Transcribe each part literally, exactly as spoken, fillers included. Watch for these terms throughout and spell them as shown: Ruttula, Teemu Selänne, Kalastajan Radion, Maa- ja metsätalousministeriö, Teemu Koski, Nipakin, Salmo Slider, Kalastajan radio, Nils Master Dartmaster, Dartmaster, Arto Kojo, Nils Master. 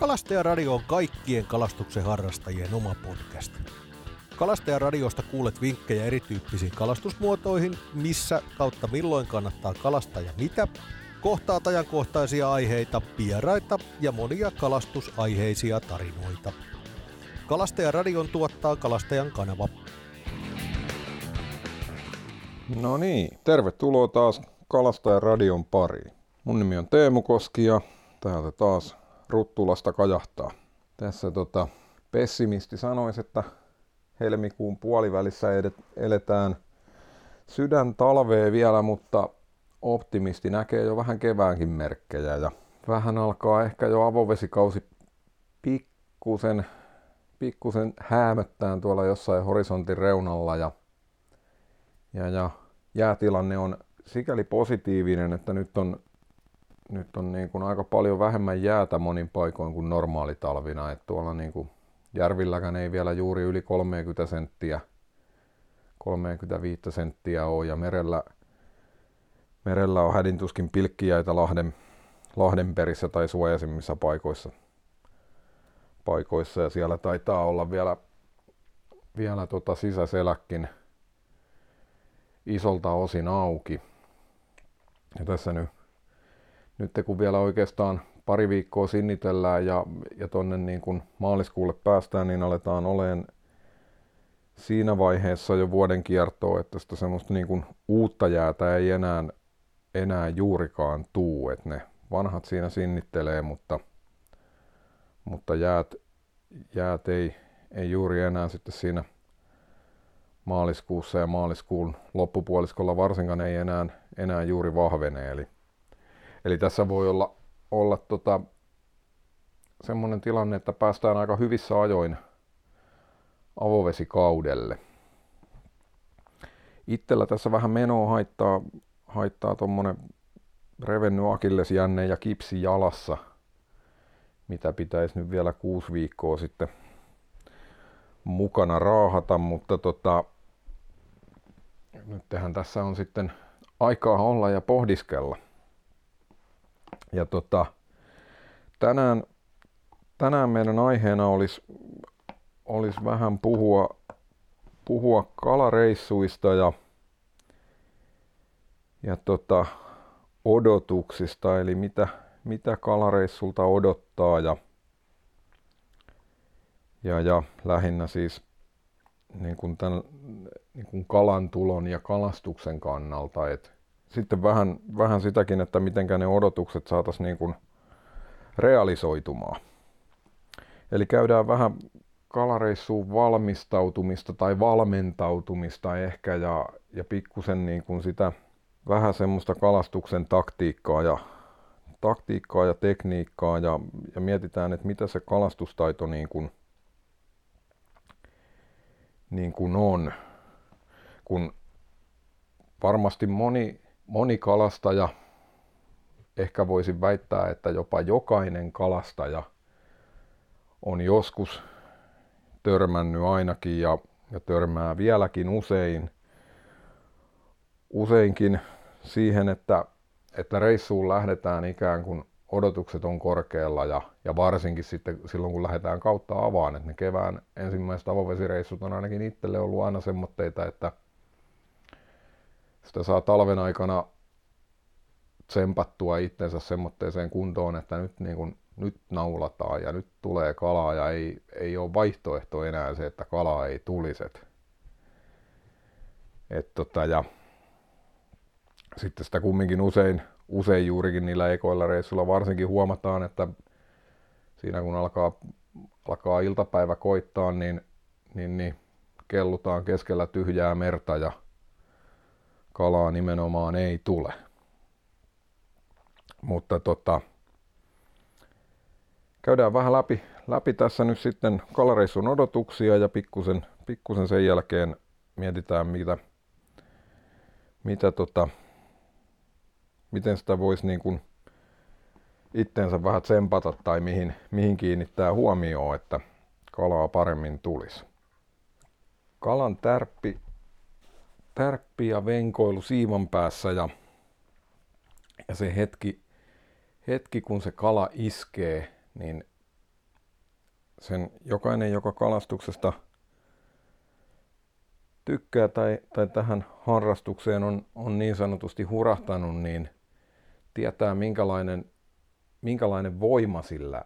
Kalastajan radio on kaikkien kalastuksen harrastajien oma podcast. Kalastajan radiosta kuulet vinkkejä erityyppisiin kalastusmuotoihin, missä kautta milloin kannattaa kalastaa ja mitä, kohtaat ajankohtaisia aiheita, vieraita ja monia kalastusaiheisia tarinoita. Kalastajan radion tuottaa Kalastajan kanava. No niin, tervetuloa taas Kalastajan radion pariin. Mun nimi on Teemu Koski ja täältä taas Ruttulasta kajahtaa. Tässä tota, pessimisti sanoisi, että helmikuun puolivälissä eletään sydän talvea vielä, mutta optimisti näkee jo vähän keväänkin merkkejä ja vähän alkaa ehkä jo avovesikausi pikkusen, pikkusen häämöttään tuolla jossain horisontin reunalla ja, ja, ja jäätilanne on sikäli positiivinen, että nyt on Nyt on niin kuin aika paljon vähemmän jäätä monin paikoin kuin normaalitalvina. Et tuolla niin kuin järvilläkään ei vielä juuri yli kolmekymmentä senttiä, kolmekymmentäviisi senttiä ole. Ja merellä, merellä on hädintuskin pilkkijäitä Lahden, Lahden perissä tai suojaisimmissa paikoissa. paikoissa. Ja siellä taitaa olla vielä, vielä tota sisäseläkin isolta osin auki. Ja tässä nyt... Nyt kun vielä oikeastaan pari viikkoa sinnitellään ja, ja tuonne niin kun maaliskuulle päästään, niin aletaan oleen siinä vaiheessa jo vuoden kiertoa, että sitä semmoista niin kun uutta jäätä ei enää, enää juurikaan tuu. Et ne vanhat siinä sinnittelee, mutta, mutta jäät, jäät ei, ei juuri enää sitten siinä maaliskuussa ja maaliskuun loppupuoliskolla varsinkaan ei enää, enää juuri vahvene. Eli Eli tässä voi olla, olla tota, semmoinen tilanne, että päästään aika hyvissä ajoin avovesikaudelle. Itsellä tässä vähän menoa haittaa, haittaa tuommoinen revenny akillesjänne ja kipsi jalassa, mitä pitäisi nyt vielä kuusi viikkoa sitten mukana raahata, mutta tota, nythän tässä on sitten aikaa olla ja pohdiskella. Ja tota, tänään, tänään meidän aiheena olisi, olisi vähän puhua, puhua kalareissuista ja, ja tota, odotuksista, eli mitä, mitä kalareissulta odottaa ja, ja, ja lähinnä siis niin kuin tämän, niin kuin kalan tulon ja kalastuksen kannalta. Et, Sitten vähän, vähän sitäkin, että mitenkä ne odotukset saataisiin niin kuin realisoitumaan. Eli käydään vähän kalareissuun valmistautumista tai valmentautumista ehkä ja, ja pikkusen niin kuin sitä vähän semmoista kalastuksen taktiikkaa ja, taktiikkaa ja tekniikkaa ja, ja mietitään, että mitä se kalastustaito niin kuin, niin kuin on. Kun varmasti moni... Moni kalastaja, ehkä voisin väittää, että jopa jokainen kalastaja on joskus törmännyt ainakin ja, ja törmää vieläkin usein, useinkin siihen, että, että reissuun lähdetään ikään kuin odotukset on korkealla ja, ja varsinkin sitten silloin kun lähdetään kautta avaan, että ne kevään ensimmäiset avovesireissut on ainakin itselle ollut aina semmoitteita, että sitä saa talven aikana tsempattua itsensä semmoitteeseen kuntoon, että nyt, niin kun, nyt naulataan ja nyt tulee kalaa ja ei, ei ole vaihtoehto enää se, että kalaa ei tulisi. Et tota, ja sitten sitä kumminkin usein, usein juurikin niillä ekoilla reissuilla varsinkin huomataan, että siinä kun alkaa, alkaa iltapäivä koittaa, niin, niin, niin kellutaan keskellä tyhjää merta ja kalaa nimenomaan ei tule. Mutta tota, käydään vähän läpi, läpi tässä nyt sitten kalareissun odotuksia ja pikkusen, pikkusen sen jälkeen mietitään, mitä, mitä tota, miten sitä voisi niin kuin itteensä vähän tsempata tai mihin, mihin kiinnittää huomioon, että kalaa paremmin tulisi. Kalan tärppi Tärppi ja venkoilu siivan päässä ja, ja se hetki, hetki, kun se kala iskee, niin sen jokainen, joka kalastuksesta tykkää tai, tai tähän harrastukseen on, on niin sanotusti hurahtanut, niin tietää minkälainen, minkälainen voima sillä,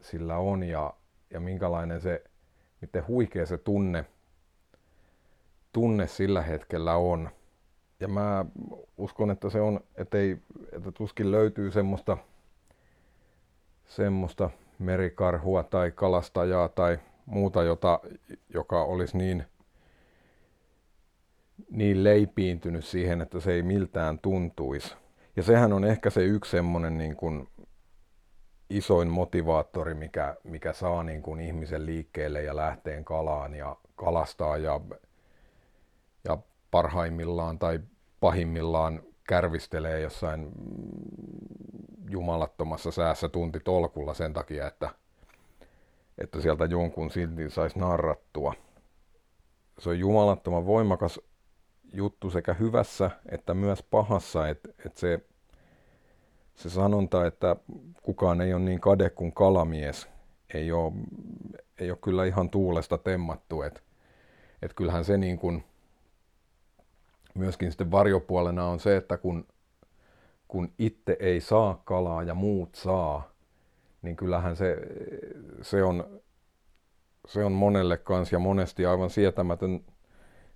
sillä on ja, ja minkälainen se, miten huikea se tunne, tunne sillä hetkellä on. Ja mä uskon, että se on, ettei, että tuskin löytyy semmoista, semmoista merikarhua tai kalastajaa tai muuta, jota, joka olisi niin, niin leipiintynyt siihen, että se ei miltään tuntuisi. Ja sehän on ehkä se yksi semmoinen niin kuin isoin motivaattori, mikä, mikä saa niin kuin ihmisen liikkeelle ja lähteen kalaan ja kalastaa ja, ja parhaimmillaan tai pahimmillaan kärvistelee jossain jumalattomassa säässä tuntitolkulla sen takia, että, että sieltä jonkun silti saisi narrattua. Se on jumalattoman voimakas juttu sekä hyvässä että myös pahassa, että et se, se sanonta, että kukaan ei ole niin kade kuin kalamies, ei ole, ei ole kyllä ihan tuulesta temmattu, että et kyllähän se niin kuin myöskin sitten varjopuolena on se, että kun, kun itse ei saa kalaa ja muut saa, niin kyllähän se, se, on, se on monelle kanssa ja monesti aivan sietämätön,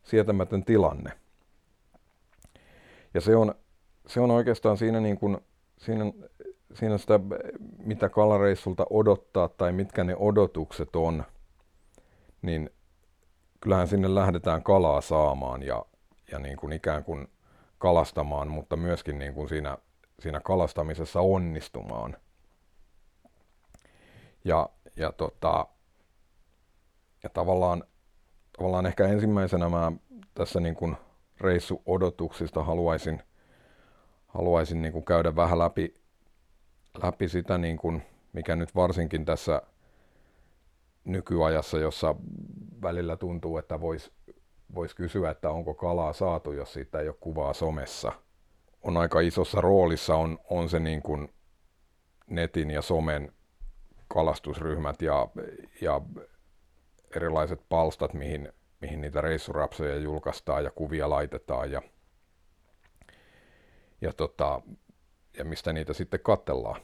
sietämätön tilanne. Ja se on, se on oikeastaan siinä, niin kuin, siinä, siinä sitä, mitä kalareissulta odottaa tai mitkä ne odotukset on, niin kyllähän sinne lähdetään kalaa saamaan ja ja niin kuin ikään kuin kalastamaan, mutta myöskin niin kuin siinä, siinä kalastamisessa onnistumaan. Ja, ja, tota, ja tavallaan, tavallaan ehkä ensimmäisenä mä tässä niin kuin reissuodotuksista haluaisin, haluaisin niin kuin käydä vähän läpi, läpi sitä, niin kuin mikä nyt varsinkin tässä nykyajassa, jossa välillä tuntuu, että voisi Voisi kysyä, että onko kalaa saatu, jos siitä ei ole kuvaa somessa. On aika isossa roolissa on, on se niin kuin netin ja somen kalastusryhmät ja, ja erilaiset palstat, mihin, mihin niitä reissurapsoja julkaistaan ja kuvia laitetaan ja, ja, tota, ja mistä niitä sitten katsellaan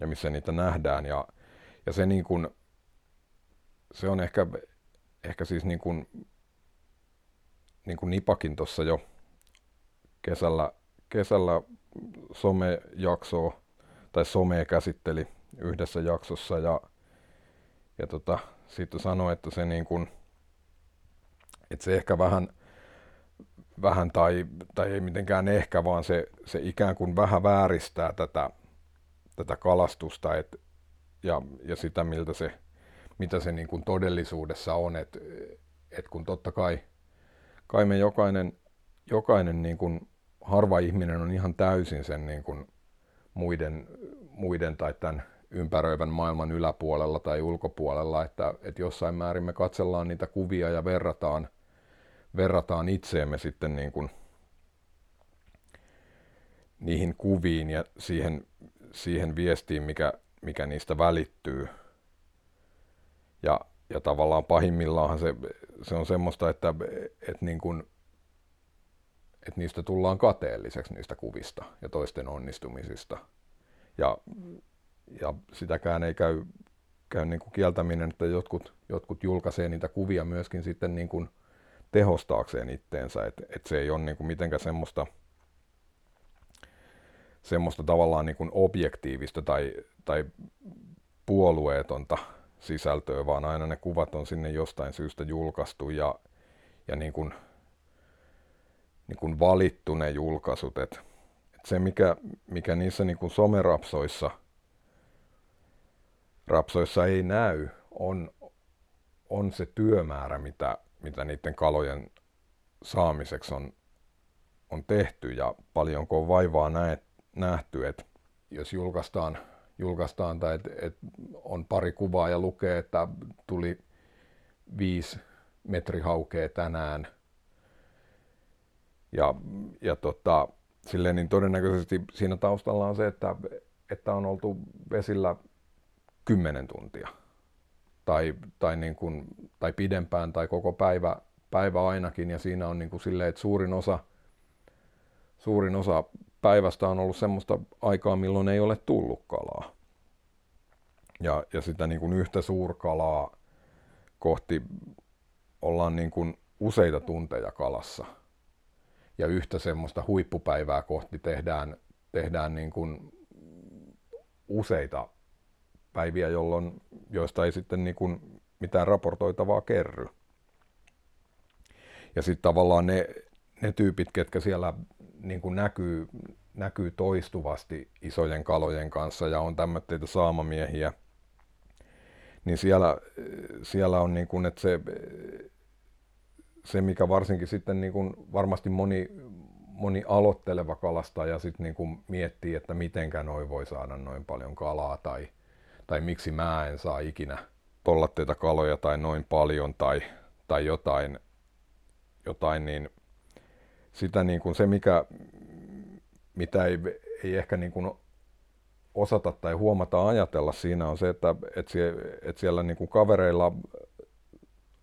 ja missä niitä nähdään. Ja, ja se, niin kuin, se on ehkä, ehkä siis niin kuin niin kuin Nipakin tuossa jo kesällä, kesällä somejaksoa tai somea käsitteli yhdessä jaksossa ja, ja tota, siitä sanoi, että se, niin kuin, että se ehkä vähän, vähän tai, tai ei mitenkään ehkä, vaan se, se ikään kuin vähän vääristää tätä, tätä kalastusta et, ja, ja sitä, miltä se, mitä se niin kuin todellisuudessa on, että et kun totta kai Kai me jokainen, jokainen niin kuin, harva ihminen on ihan täysin sen niin kuin, muiden, muiden tai tämän ympäröivän maailman yläpuolella tai ulkopuolella, että, että jossain määrin me katsellaan niitä kuvia ja verrataan, verrataan itseemme sitten niin kuin, niihin kuviin ja siihen, siihen viestiin, mikä, mikä niistä välittyy. Ja, ja tavallaan pahimmillaanhan se, se on semmoista, että, että, niin kun, että niistä tullaan kateelliseksi niistä kuvista ja toisten onnistumisista. Ja, ja sitäkään ei käy, käy niin kuin kieltäminen, että jotkut, jotkut julkaisee niitä kuvia myöskin sitten niin kuin tehostaakseen itteensä. Että et se ei ole niin kuin mitenkään semmoista, semmoista tavallaan niin kuin objektiivista tai, tai puolueetonta sisältöä, vaan aina ne kuvat on sinne jostain syystä julkaistu ja, ja niin kuin, niin kuin valittu ne julkaisut. Et, et se, mikä, mikä niissä niin kuin somerapsoissa rapsoissa ei näy, on, on se työmäärä, mitä, mitä niiden kalojen saamiseksi on, on tehty ja paljonko on vaivaa näet, nähty. Et jos julkaistaan julkaistaan tai että et on pari kuvaa ja lukee, että tuli viisi metrihaukea tänään. Ja, ja tota, silleen niin todennäköisesti siinä taustalla on se, että, että on oltu vesillä kymmenen tuntia tai, tai, niin kuin, tai pidempään tai koko päivä, päivä ainakin. Ja siinä on niin kuin silleen, että suurin osa, suurin osa päivästä on ollut semmoista aikaa, milloin ei ole tullut kalaa. Ja, ja sitä niin kuin yhtä suurkalaa kohti ollaan niin kuin useita tunteja kalassa. Ja yhtä semmoista huippupäivää kohti tehdään, tehdään niin kuin useita päiviä, jolloin, joista ei sitten niin kuin mitään raportoitavaa kerry. Ja sitten tavallaan ne, ne tyypit, ketkä siellä niin kuin näkyy, näkyy toistuvasti isojen kalojen kanssa ja on tämmöitä saamamiehiä, niin siellä, siellä on niin kuin, että se, se mikä varsinkin sitten niin kuin varmasti moni, moni aloitteleva kalastaja sitten niin kuin miettii, että mitenkä noi voi saada noin paljon kalaa tai, tai miksi mä en saa ikinä tollatteita kaloja tai noin paljon tai, tai jotain, jotain, niin sitä niin kuin se mikä, mitä ei, ei ehkä niin kuin osata tai huomata ajatella siinä on se, että, että siellä, että siellä niin kuin kavereilla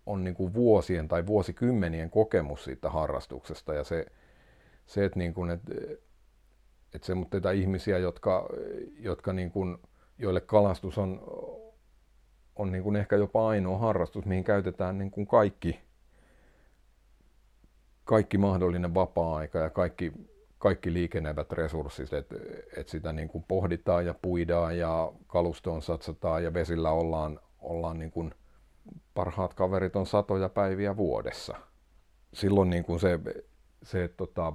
on niin kuin vuosien tai vuosikymmenien kokemus siitä harrastuksesta ja se, se että, niin kuin, että, että semmoitteita ihmisiä, jotka, jotka niin kuin, joille kalastus on, on niin kuin ehkä jopa ainoa harrastus, mihin käytetään niin kuin kaikki, kaikki mahdollinen vapaa-aika ja kaikki, kaikki liikenevät resurssit, että et sitä niin kuin pohditaan ja puidaan ja kalustoon satsataan ja vesillä ollaan, ollaan niin kuin parhaat kaverit on satoja päiviä vuodessa. Silloin niin kuin se, se että tota,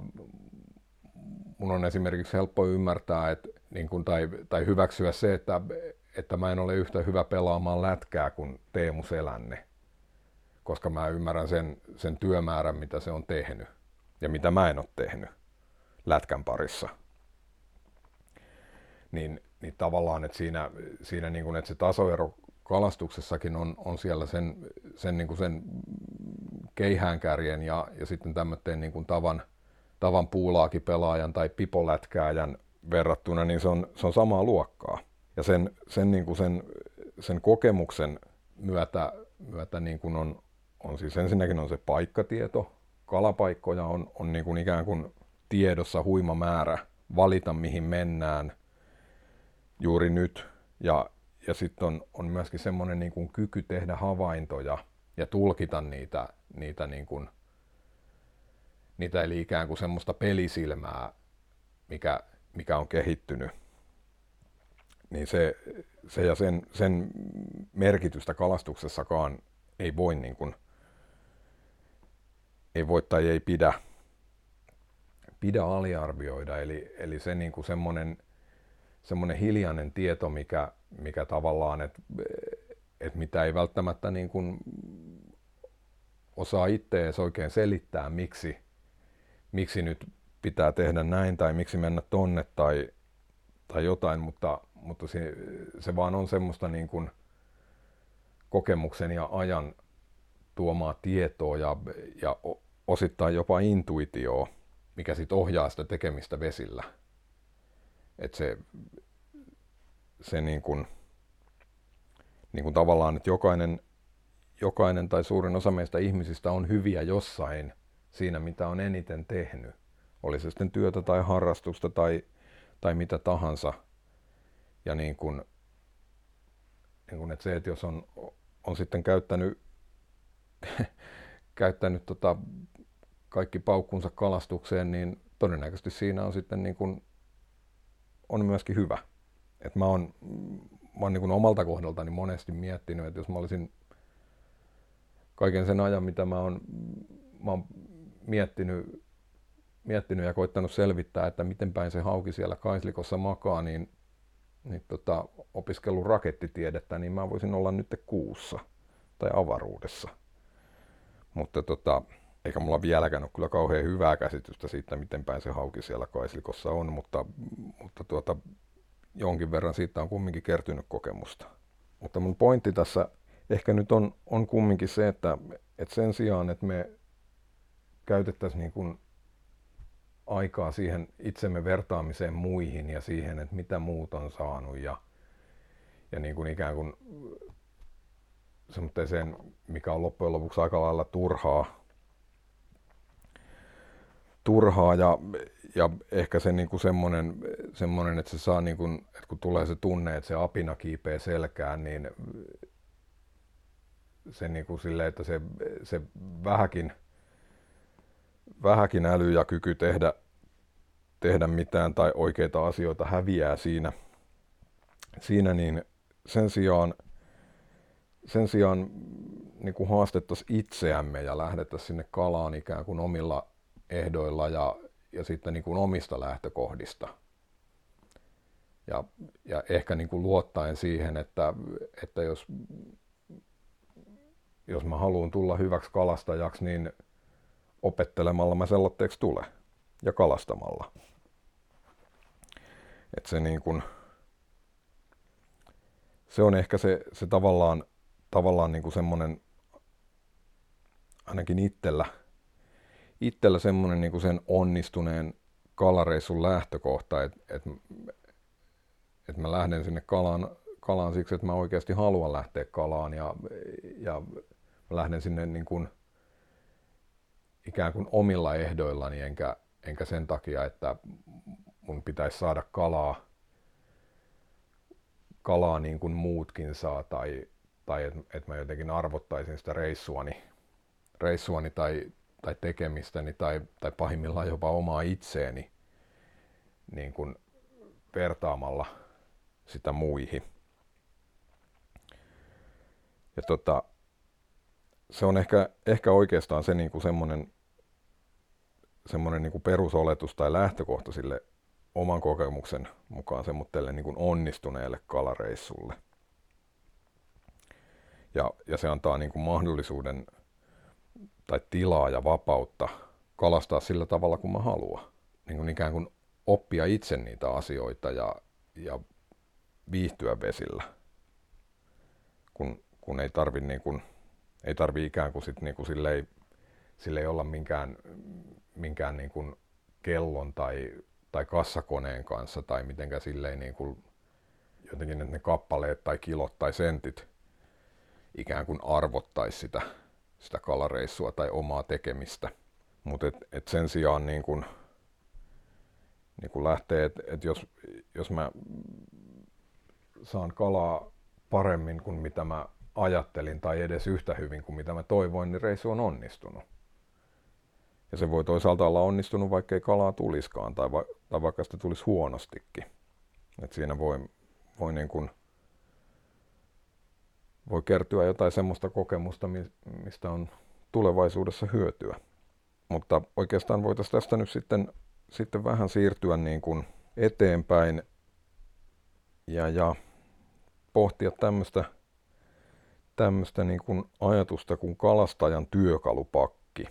mun on esimerkiksi helppo ymmärtää että, niin kuin, tai, tai hyväksyä se, että, että mä en ole yhtä hyvä pelaamaan lätkää kuin Teemu Selänne, koska mä ymmärrän sen, sen työmäärän, mitä se on tehnyt ja mitä mä en ole tehnyt lätkän parissa. Niin, niin tavallaan, että siinä, siinä niin kuin, että se tasoero kalastuksessakin on, on siellä sen, sen, niin kuin sen keihäänkärjen ja, ja sitten tämmöten niin kuin tavan, tavan puulaakin pelaajan tai pipolätkääjän verrattuna, niin se on, se on samaa luokkaa. Ja sen, sen, niin kuin sen, sen kokemuksen myötä, myötä niin kuin on, on siis ensinnäkin on se paikkatieto, kalapaikkoja on, on niin kuin ikään kuin tiedossa huima määrä valita, mihin mennään juuri nyt. Ja, ja sitten on, on myöskin semmoinen niin kuin kyky tehdä havaintoja ja tulkita niitä, niitä, niin kuin, niitä eli ikään kuin semmoista pelisilmää, mikä, mikä on kehittynyt. Niin se, se ja sen, sen merkitystä kalastuksessakaan ei voi, niin kuin, ei voi tai ei pidä. pidä aliarvioida, eli, eli se niin kuin semmoinen, semmoinen hiljainen tieto, mikä, mikä tavallaan, että et mitä ei välttämättä niin kuin osaa itse edes oikein selittää, miksi, miksi nyt pitää tehdä näin tai miksi mennä tonne tai, tai jotain, mutta, mutta se, se vaan on semmoista niin kuin kokemuksen ja ajan tuomaa tietoa ja, ja osittain jopa intuitioa, mikä sitten ohjaa sitä tekemistä vesillä. Että se, se niin kuin niin tavallaan, että jokainen, jokainen tai suurin osa meistä ihmisistä on hyviä jossain siinä, mitä on eniten tehnyt. Oli se sitten työtä tai harrastusta tai, tai mitä tahansa. Ja niin kuin, niin kuin että se, että jos on, on sitten käyttänyt, käyttänyt tota, kaikki paukkunsa kalastukseen, niin todennäköisesti siinä on sitten niin kuin, on myöskin hyvä. Et mä oon, mä oon niin kuin omalta kohdaltani monesti miettinyt, että jos mä olisin kaiken sen ajan, mitä mä oon, mä oon miettinyt, miettinyt ja koittanut selvittää, että miten päin se hauki siellä kaislikossa makaa, niin, niin tota, opiskellut rakettitiedettä, niin mä voisin olla nyt kuussa tai avaruudessa. Mutta tota, eikä mulla vieläkään ole kyllä kauhean hyvää käsitystä siitä, miten päin se hauki siellä kaislikossa on, mutta, mutta tuota, jonkin verran siitä on kumminkin kertynyt kokemusta. Mutta mun pointti tässä ehkä nyt on, on kumminkin se, että, että sen sijaan, että me käytettäisiin niin kuin aikaa siihen itsemme vertaamiseen muihin ja siihen, että mitä muut on saanut ja, ja niin kuin ikään kuin semmoiseen, mikä on loppujen lopuksi aika lailla turhaa. Turhaa ja, ja ehkä se niinku semmoinen, semmoinen, että se saa niinku, että kun tulee se tunne, että se apina kiipee selkään, niin se niinku sille, että se, se vähäkin, vähäkin äly ja kyky tehdä, tehdä mitään tai oikeita asioita häviää siinä, siinä niin sen sijaan, sen sijaan niinku haastettaisiin itseämme ja lähdettäisiin sinne kalaan ikään kuin omilla ehdoilla ja, ja sitten niin kuin omista lähtökohdista. Ja, ja ehkä niin kuin luottaen siihen, että, että jos, jos mä haluan tulla hyväksi kalastajaksi, niin opettelemalla mä sellaiseksi tulen ja kalastamalla. Et se, niin kuin, se on ehkä se, se tavallaan, tavallaan niin kuin semmoinen ainakin itsellä, Itsellä semmoinen niin kuin sen onnistuneen kalareissun lähtökohta, että et, et mä lähden sinne kalaan, kalaan siksi, että mä oikeasti haluan lähteä kalaan ja, ja mä lähden sinne niin kuin, ikään kuin omilla ehdoillani, enkä, enkä sen takia, että mun pitäisi saada kalaa, kalaa niin kuin muutkin saa tai, tai että et mä jotenkin arvottaisin sitä reissuani, reissuani tai tai tekemistäni tai, tai pahimmillaan jopa omaa itseeni niin kuin vertaamalla sitä muihin. Ja tota, se on ehkä, ehkä oikeastaan se niin kuin semmoinen, semmoinen niin kuin perusoletus tai lähtökohta sille oman kokemuksen mukaan semmoiselle niin kuin onnistuneelle kalareissulle. Ja, ja se antaa niin kuin mahdollisuuden tai tilaa ja vapautta kalastaa sillä tavalla, kun mä haluan. Niin kuin ikään kuin oppia itse niitä asioita ja, ja viihtyä vesillä, kun, kun ei tarvi niin kuin, ei tarvi ikään kuin sit niin kuin sillei, sillei olla minkään, minkään niin kuin kellon tai, tai kassakoneen kanssa tai mitenkään sillei niin kuin jotenkin, että ne kappaleet tai kilot tai sentit ikään kuin arvottaisi sitä. sitä kalareissua tai omaa tekemistä. Mutta et, et sen sijaan niin kun, niin kun lähtee, että et jos, jos mä saan kalaa paremmin kuin mitä mä ajattelin tai edes yhtä hyvin kuin mitä mä toivoin, niin reissu on onnistunut. Ja se voi toisaalta olla onnistunut, vaikka ei kalaa tuliskaan tai, va, tai vaikka sitä tulisi huonostikin. Et siinä voi, voi niin kun Voi kertyä jotain semmoista kokemusta, mistä on tulevaisuudessa hyötyä. Mutta oikeastaan voitaisiin tästä nyt sitten, sitten vähän siirtyä niin kuin eteenpäin ja, ja pohtia tämmöistä, tämmöistä niin kuin ajatusta kuin kalastajan työkalupakki,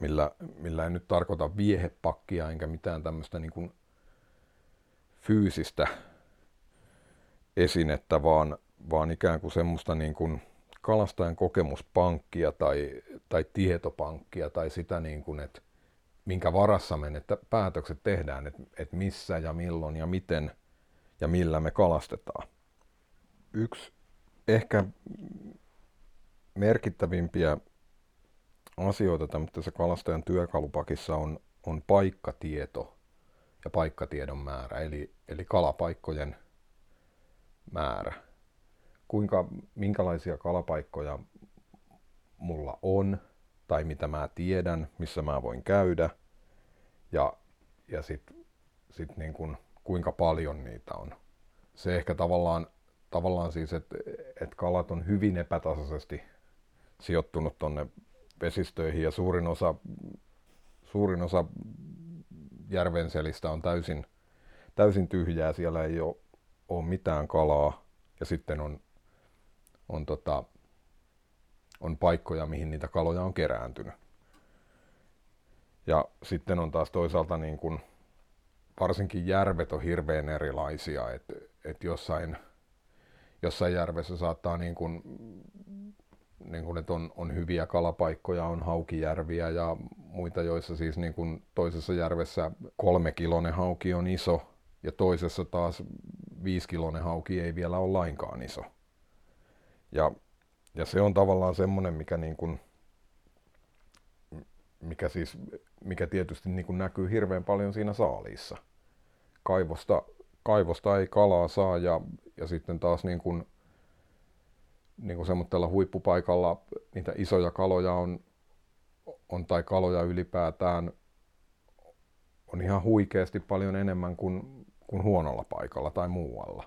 millä, millä ei nyt tarkoita viehepakkia enkä mitään tämmöistä niin kuin fyysistä esinettä, vaan, vaan ikään kuin semmoista niin kuin kalastajan kokemuspankkia tai, tai tietopankkia tai sitä, niin kuin, että minkä varassa me ne päätökset tehdään, että, että missä ja milloin ja miten ja millä me kalastetaan. Yksi ehkä merkittävimpiä asioita tämmöisessä kalastajan työkalupakissa on, on paikkatieto ja paikkatiedon määrä, eli, eli kalapaikkojen määrä. Kuinka, minkälaisia kalapaikkoja mulla on, tai mitä mä tiedän, missä mä voin käydä, ja, ja sitten sit niin kun, kuinka paljon niitä on. Se ehkä tavallaan, tavallaan siis, että et kalat on hyvin epätasaisesti sijoittunut tonne vesistöihin, ja suurin osa, suurin osa järvenselistä on täysin, täysin tyhjää, siellä ei ole on mitään kalaa, ja sitten on, on, tota, on paikkoja, mihin niitä kaloja on kerääntynyt. Ja sitten on taas toisaalta, niin kun, varsinkin järvet on hirveän erilaisia, että et jossain, jossain järvessä saattaa, niin kun, niin kun, että on, on hyviä kalapaikkoja, on haukijärviä ja muita, joissa siis niin kun toisessa järvessä kolmekiloinen hauki on iso, ja toisessa taas viisikiloinen hauki ei vielä ole lainkaan iso. Ja, ja se on tavallaan semmoinen, mikä, niin kuin, mikä, siis, mikä tietysti niin kuin näkyy hirveän paljon siinä saaliissa. Kaivosta, kaivosta ei kalaa saa ja, ja sitten taas niin kuin, niin kuin semmoisella huippupaikalla niitä isoja kaloja on, on tai kaloja ylipäätään on ihan huikeasti paljon enemmän kuin, kuin huonolla paikalla tai muualla.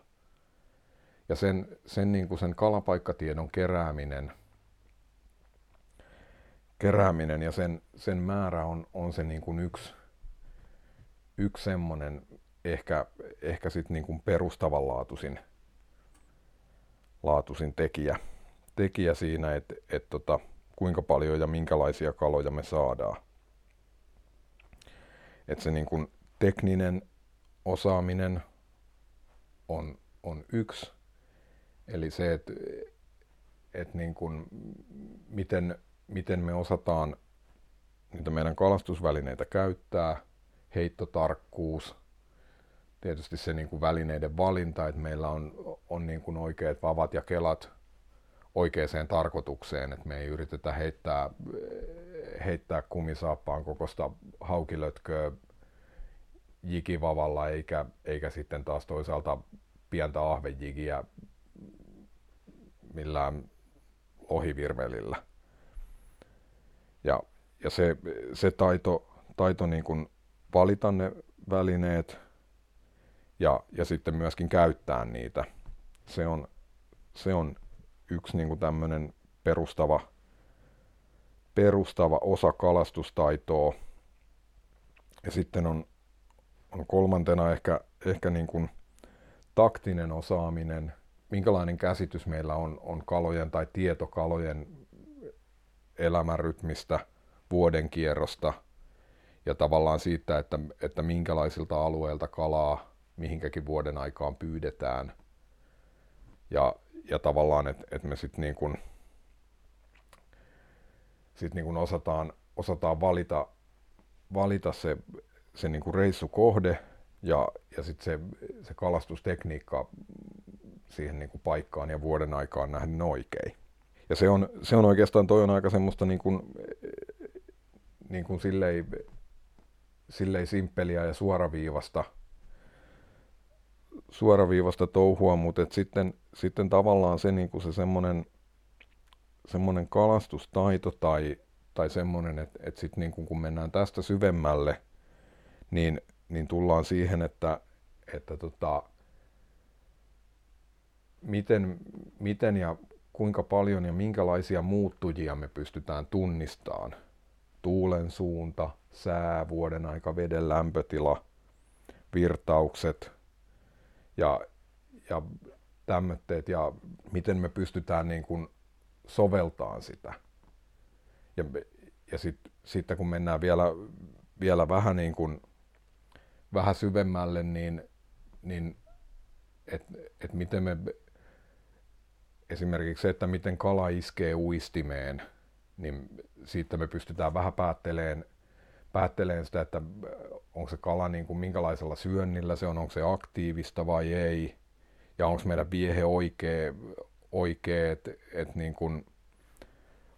Ja sen, sen, niin kuin sen kalapaikkatiedon kerääminen, kerääminen ja sen, sen määrä on, on se niin kuin yksi, yksi semmoinen ehkä, ehkä sit niin kuin perustavanlaatuisin laatuisin tekijä, tekijä siinä, että et tota, kuinka paljon ja minkälaisia kaloja me saadaan. Että se niin kuin tekninen osaaminen on, on yksi. Eli se, että et niin kuin miten, miten me osataan niitä meidän kalastusvälineitä käyttää, heittotarkkuus, tietysti se niin kuin välineiden valinta, että meillä on, on niin kuin oikeat vavat ja kelat oikeaan tarkoitukseen, että me ei yritetä heittää, heittää kumisaappaan kokosta haukilötköä jikivavalla eikä, eikä sitten taas toisaalta pientä ahvejikiä millään ohivirvelillä. Ja, ja se, se taito, taito niin kuin valita ne välineet ja, ja sitten myöskin käyttää niitä, se on, se on yksi niin kuin tämmöinen perustava, perustava osa kalastustaitoa. Ja sitten on, on kolmantena ehkä, ehkä niin kuin taktinen osaaminen, minkälainen käsitys meillä on, on kalojen tai tietokalojen elämänrytmistä, vuodenkierrosta ja tavallaan siitä, että, että minkälaisilta alueilta kalaa mihinkäkin vuoden aikaan pyydetään. Ja, ja tavallaan, että et me sitten niin kun, sit niin kun osataan, osataan valita, valita se, se niin kun reissukohde ja, ja sitten se, se kalastustekniikka siihen niin kuin paikkaan ja vuoden aikaan nähden oikein. Ja se on, se on oikeastaan, toi on aika semmoista niin kuin, niin kuin sillei, sillei simppeliä ja suoraviivasta, suoraviivasta touhua, mutta et sitten, sitten tavallaan se, niin kuin se semmoinen, semmoinen kalastustaito tai, tai semmoinen, että et sit niin kuin, kun mennään tästä syvemmälle, niin, niin tullaan siihen, että, että tota, Miten, miten ja kuinka paljon ja minkälaisia muuttujia me pystytään tunnistamaan. Tuulen suunta, sää, vuoden aika, veden lämpötila, virtaukset ja, ja tämmöitteet ja miten me pystytään niin kuin soveltamaan sitä. Ja, ja sitten sit, kun mennään vielä, vielä vähän, niin kuin, vähän syvemmälle, niin, niin että et miten me... Esimerkiksi se, että miten kala iskee uistimeen, niin siitä me pystytään vähän päätteleen, päätteleen sitä, että onko se kala niin kuin minkälaisella syönnillä se on, onko se aktiivista vai ei, ja onko meidän viehe oikea, oikea että et niin kuin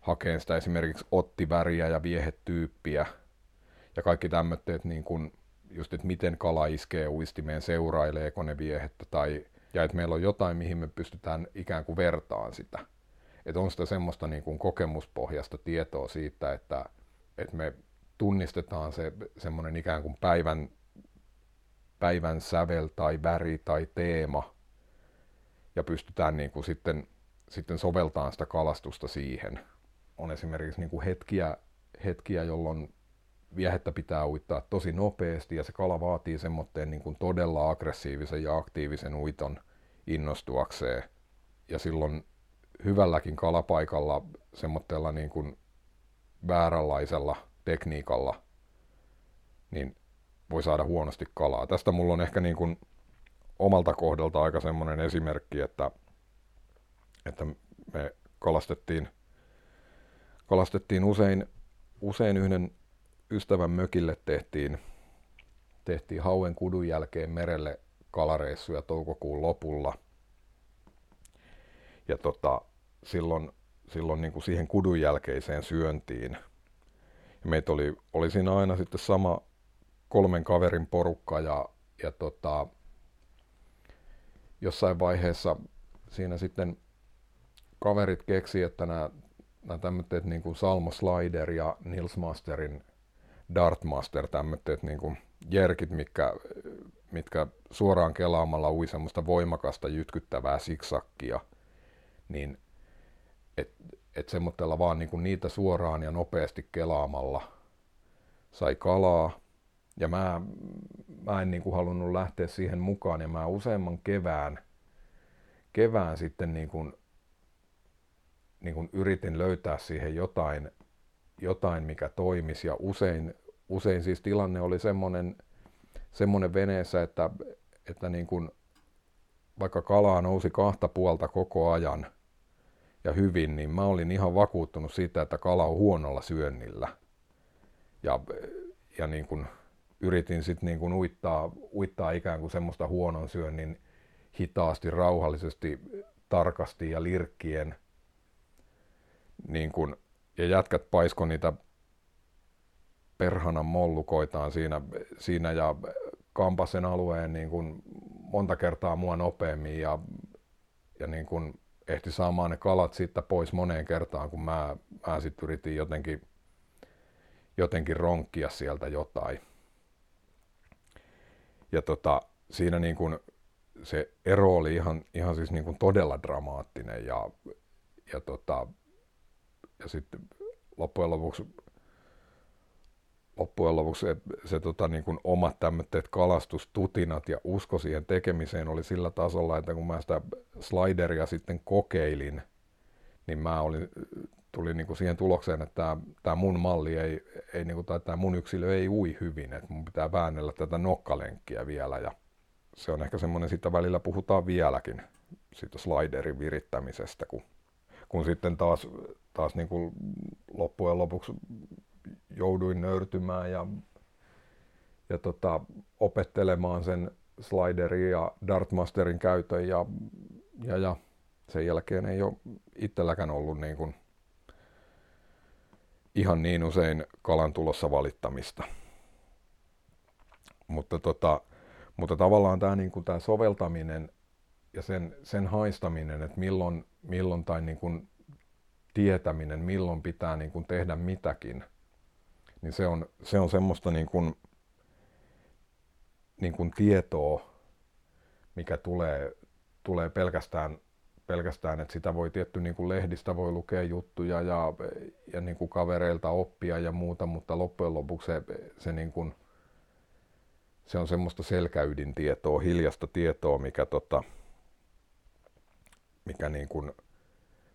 hakee sitä esimerkiksi ottiväriä ja viehetyyppiä, ja kaikki tämmöitteet, niin kuin just, että miten kala iskee uistimeen, seuraileeko ne viehettä tai... Ja että meillä on jotain, mihin me pystytään ikään kuin vertaan sitä. Että on sitä semmoista niin kuin kokemuspohjasta tietoa siitä, että, että me tunnistetaan se semmoinen ikään kuin päivän, päivän sävel tai väri tai teema. Ja pystytään niin kuin sitten, sitten soveltamaan sitä kalastusta siihen. On esimerkiksi niin kuin hetkiä, hetkiä, jolloin viehettä pitää uittaa tosi nopeasti ja se kala vaatii semmoitteen niin kuin todella aggressiivisen ja aktiivisen uiton innostuakseen. Ja silloin hyvälläkin kalapaikalla semmoitteella niin kuin vääränlaisella tekniikalla niin voi saada huonosti kalaa. Tästä mulla on ehkä niin kuin omalta kohdalta aika semmoinen esimerkki, että, että me kalastettiin, kalastettiin usein, usein yhden ystävän mökille tehtiin, tehtiin hauen kudun jälkeen merelle kalareissuja toukokuun lopulla. Ja tota, silloin, silloin niin kuin siihen kudun jälkeiseen syöntiin. Ja meitä oli, oli siinä aina sitten sama kolmen kaverin porukka ja, ja tota, jossain vaiheessa siinä sitten kaverit keksi, että nämä, nämä tämmöiset niin kuin Salmo Slider ja Nils Masterin Dartmaster, tämmöiset niin kuin jerkit, mitkä, mitkä suoraan kelaamalla ui semmoista voimakasta jytkyttävää siksakkia, niin että et semmoisella vaan niin kuin niitä suoraan ja nopeasti kelaamalla sai kalaa. Ja mä, mä en niin kuin halunnut lähteä siihen mukaan, ja mä useamman kevään, kevään sitten niin kuin, niin kuin yritin löytää siihen jotain, jotain mikä toimisi. Ja usein, usein siis tilanne oli semmoinen, semmoinen veneessä, että, että niin kuin, vaikka kalaa nousi kahta puolta koko ajan ja hyvin, niin mä olin ihan vakuuttunut siitä, että kala on huonolla syönnillä. Ja, ja niin kuin yritin sitten niin kuin uittaa, uittaa ikään kuin semmoista huonon syönnin hitaasti, rauhallisesti, tarkasti ja lirkkien. Niin kuin, ja jätkät paiskoi niitä perhanan mollukoitaan siinä, siinä ja kampas sen alueen niin kuin monta kertaa mua nopeammin ja, ja niin kuin ehti saamaan ne kalat siitä pois moneen kertaan, kun mä, mä sitten yritin jotenkin, jotenkin ronkkia sieltä jotain. Ja tota, siinä niin kun se ero oli ihan, ihan siis niin kun todella dramaattinen ja, ja, tota, ja sitten loppujen lopuksi, loppujen lopuksi se, se tota niin kun omat tämmöiset kalastustutinat ja usko siihen tekemiseen oli sillä tasolla, että kun mä sitä slideria sitten kokeilin, niin mä olin, tulin niin kun siihen tulokseen, että tämä mun malli ei, ei niin kun, tai tämä mun yksilö ei ui hyvin, että mun pitää väännellä tätä nokkalenkkiä vielä, ja se on ehkä semmoinen, sitä välillä puhutaan vieläkin siitä sliderin virittämisestä, kun, kun sitten taas, taas niin kun loppujen lopuksi jouduin nöyrtymään ja, ja tota, opettelemaan sen sliderin ja Dartmasterin käytön ja, ja, ja sen jälkeen ei ole itselläkään ollut niin kuin ihan niin usein kalan tulossa valittamista. Mutta, tota, mutta tavallaan tämä niin kuin tämä soveltaminen ja sen, sen haistaminen, että milloin, milloin tai niin kuin tietäminen, milloin pitää niin kuin tehdä mitäkin, niin se on, se on semmoista niin kuin, niin kuin tietoa, mikä tulee, tulee pelkästään, pelkästään, että sitä voi tietty niin kuin lehdistä voi lukea juttuja ja, ja niin kuin kavereilta oppia ja muuta, mutta loppujen lopuksi se, se, niin kuin, se on semmoista selkäydintietoa, hiljaista tietoa, mikä, tota, mikä, niin kuin,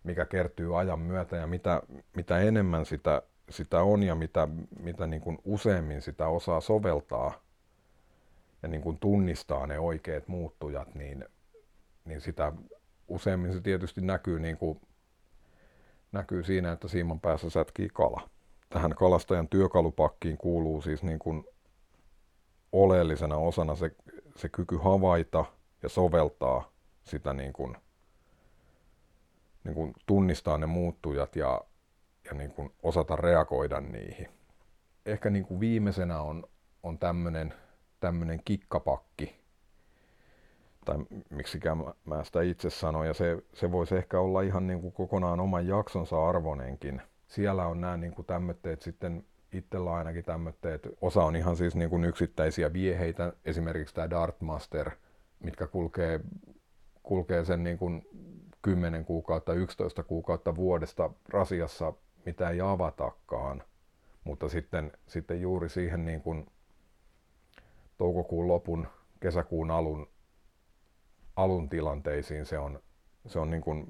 mikä kertyy ajan myötä ja mitä, mitä enemmän sitä sitä on ja mitä, mitä niin kuin useammin sitä osaa soveltaa ja niin kuin tunnistaa ne oikeat muuttujat, niin, niin sitä useammin se tietysti näkyy, niin kuin, näkyy siinä, että siiman päässä sätkii kala. Tähän kalastajan työkalupakkiin kuuluu siis niin kuin oleellisena osana se, se kyky havaita ja soveltaa sitä, niin kuin, niin kuin tunnistaa ne muuttujat ja ja niin kuin osata reagoida niihin. Ehkä niin kuin viimeisenä on, on tämmöinen tämmöinen kikkapakki, tai miksikään mä sitä itse sanon, ja se, se voisi ehkä olla ihan niin kuin kokonaan oman jaksonsa arvonenkin. Siellä on nämä niin kuin tämmötteet sitten, itsellä ainakin tämmötteet, osa on ihan siis niin kuin yksittäisiä vieheitä, esimerkiksi tämä Dartmaster, mitkä kulkee, kulkee sen niin kuin kymmenen kuukautta, yksitoista kuukautta vuodesta rasiassa, mitä ei avatakaan, mutta sitten, sitten juuri siihen niin kuin toukokuun lopun, kesäkuun alun, alun tilanteisiin se on, se on niin kuin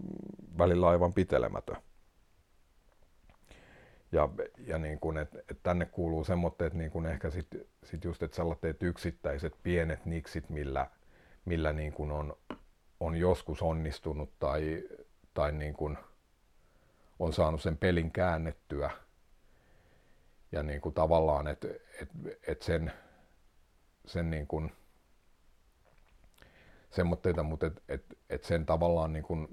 välillä aivan pitelemätön. Ja, ja niin kuin, et, et tänne kuuluu semmoitteet, niin kuin ehkä sit, sit just, et sellaiset yksittäiset pienet niksit, millä, millä niin kuin on, on joskus onnistunut tai, tai niin kuin on saanut sen pelin käännettyä ja niin kuin tavallaan, että et, et sen, sen niin kuin semmoitteita, mutta et, et, et sen tavallaan niin kuin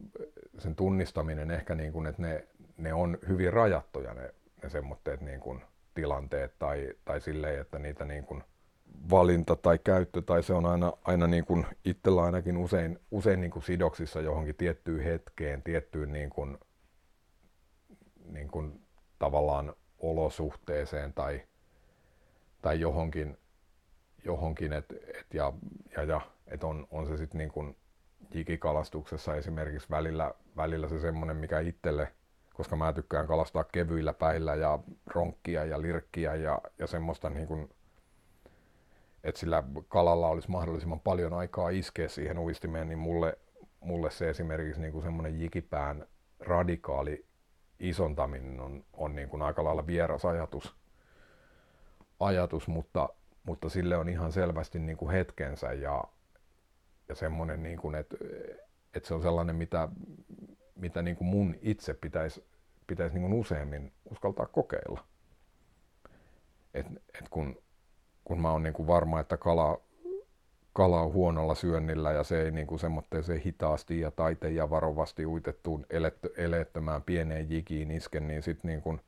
sen tunnistaminen ehkä, niin kuin, että ne, ne on hyvin rajattuja ne, ne semmoitteet niin kuin tilanteet tai, tai silleen, että niitä niin kuin valinta tai käyttö tai se on aina, aina niin kuin itsellä ainakin usein, usein niin kuin sidoksissa johonkin tiettyyn hetkeen, tiettyyn niin kuin, niin kuin tavallaan olosuhteeseen tai, tai johonkin, johonkin et, et ja, ja, ja et on, on se sitten niin kuin jikikalastuksessa esimerkiksi välillä, välillä se semmoinen, mikä itselle, koska mä tykkään kalastaa kevyillä päillä ja ronkkia ja lirkkiä ja, ja semmoista niin kuin, että sillä kalalla olisi mahdollisimman paljon aikaa iskeä siihen uistimeen, niin mulle, mulle se esimerkiksi niin kuin semmoinen jikipään radikaali isontaminen on, on niin kuin aika lailla vieras ajatus, ajatus mutta, mutta sille on ihan selvästi niin kuin hetkensä ja, ja semmoinen, niin kuin, että, että se on sellainen, mitä, mitä niin kuin mun itse pitäisi, pitäisi niin kuin useammin uskaltaa kokeilla. Et, et kun, kun mä oon niin kuin varma, että kala, kala on huonolla syönnillä ja se ei niin kuin semmoitteeseen hitaasti ja taiteen ja varovasti uitettuun elettö, eleettömään pieneen jikiin iske, niin sitten niin kuin,